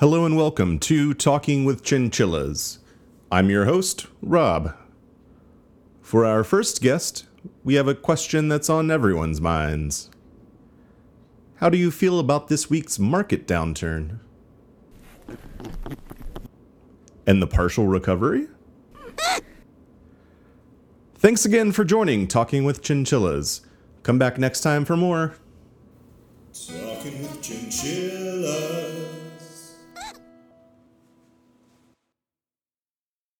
Hello and welcome to Talking with Chinchillas. I'm your host, Rob. For our first guest, we have a question that's on everyone's minds. How do you feel about this week's market downturn? And the partial recovery? Thanks again for joining Talking with Chinchillas. Come back next time for more. Talking with Chinchillas.